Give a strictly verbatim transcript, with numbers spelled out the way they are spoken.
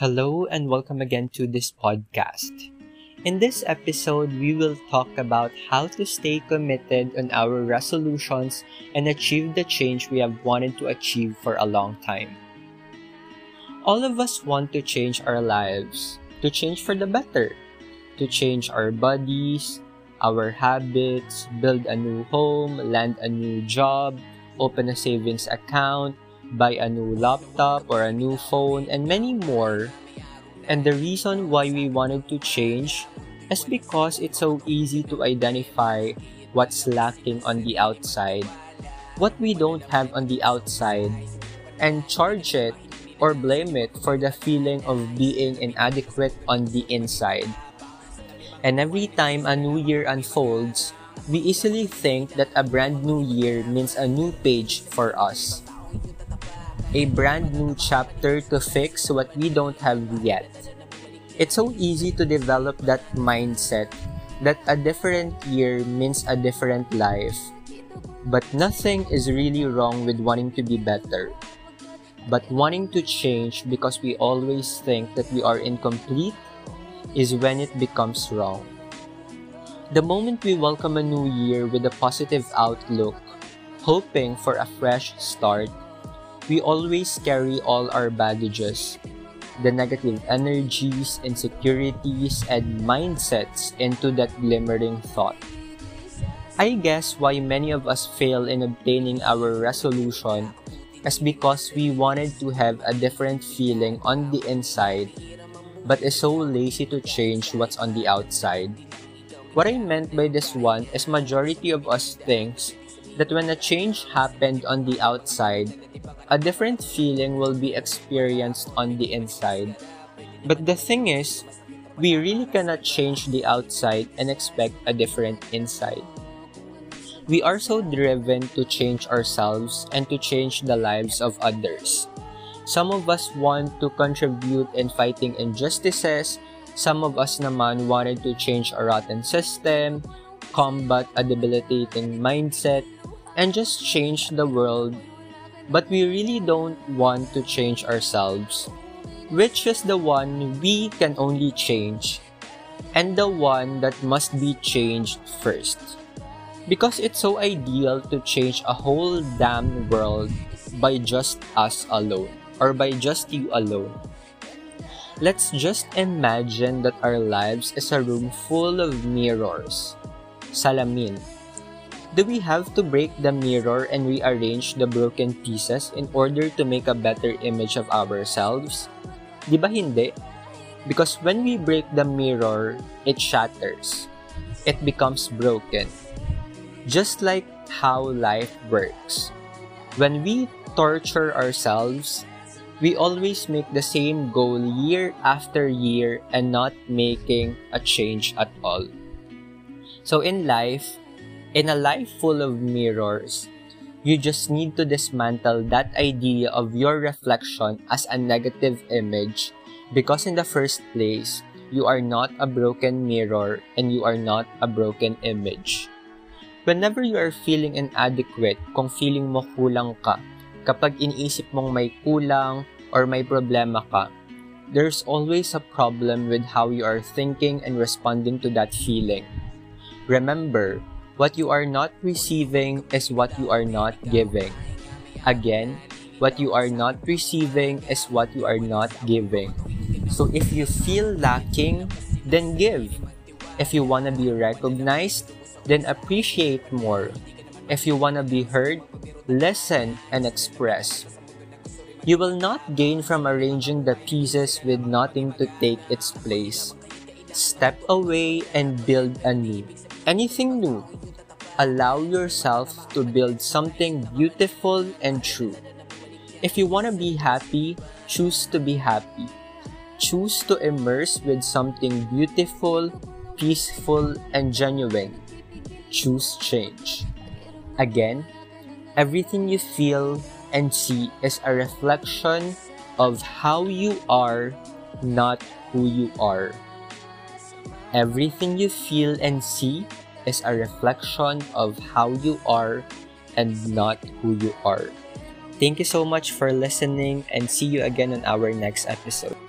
Hello and welcome again to this podcast. In this episode, we will talk about how to stay committed on our resolutions and achieve the change we have wanted to achieve for a long time. All of us want to change our lives, to change for the better, to change our bodies, our habits, build a new home, land a new job, open a savings account, buy a new laptop or a new phone, and many more. And the reason why we wanted to change is because it's so easy to identify what's lacking on the outside, what we don't have on the outside, and charge it or blame it for the feeling of being inadequate on the inside. And every time a new year unfolds, we easily think that a brand new year means a new page for us, a brand new chapter to fix what we don't have yet. It's so easy to develop that mindset that a different year means a different life. But nothing is really wrong with wanting to be better, but wanting to change because we always think that we are incomplete is when it becomes wrong. The moment we welcome a new year with a positive outlook, hoping for a fresh start, we always carry all our baggages, the negative energies, insecurities, and mindsets into that glimmering thought. I guess why many of us fail in obtaining our resolution is because we wanted to have a different feeling on the inside, but is so lazy to change what's on the outside. What I meant by this one is majority of us thinks that when a change happened on the outside, a different feeling will be experienced on the inside. But the thing is, we really cannot change the outside and expect a different inside. We are so driven to change ourselves and to change the lives of others. Some of us want to contribute in fighting injustices. Some of us naman wanted to change a rotten system, combat a debilitating mindset, and just change the world. But we really don't want to change ourselves, which is the one we can only change, and the one that must be changed first. Because it's so ideal to change a whole damn world by just us alone, or by just you alone. Let's just imagine that our lives is a room full of mirrors. Salamin. Do we have to break the mirror and rearrange the broken pieces in order to make a better image of ourselves? Di ba hindi? Because when we break the mirror, it shatters. It becomes broken. Just like how life works. When we torture ourselves, we always make the same goal year after year and not making a change at all. So in life, in a life full of mirrors, you just need to dismantle that idea of your reflection as a negative image, because in the first place, you are not a broken mirror and you are not a broken image. Whenever you are feeling inadequate, kung feeling mo kulang ka, kapag iniisip mong may kulang or may problema ka, there's always a problem with how you are thinking and responding to that feeling. Remember, what you are not receiving is what you are not giving. Again, what you are not receiving is what you are not giving. So if you feel lacking, then give. If you want to be recognized, then appreciate more. If you want to be heard, listen and express. You will not gain from arranging the pieces with nothing to take its place. Step away and build anew. Anything new. Allow yourself to build something beautiful and true. If you want to be happy, choose to be happy. Choose to immerse with something beautiful, peaceful, and genuine. Choose change. Again, everything you feel and see is a reflection of how you are, not who you are. Everything you feel and see is a reflection of how you are and not who you are. Thank you so much for listening, and see you again on our next episode.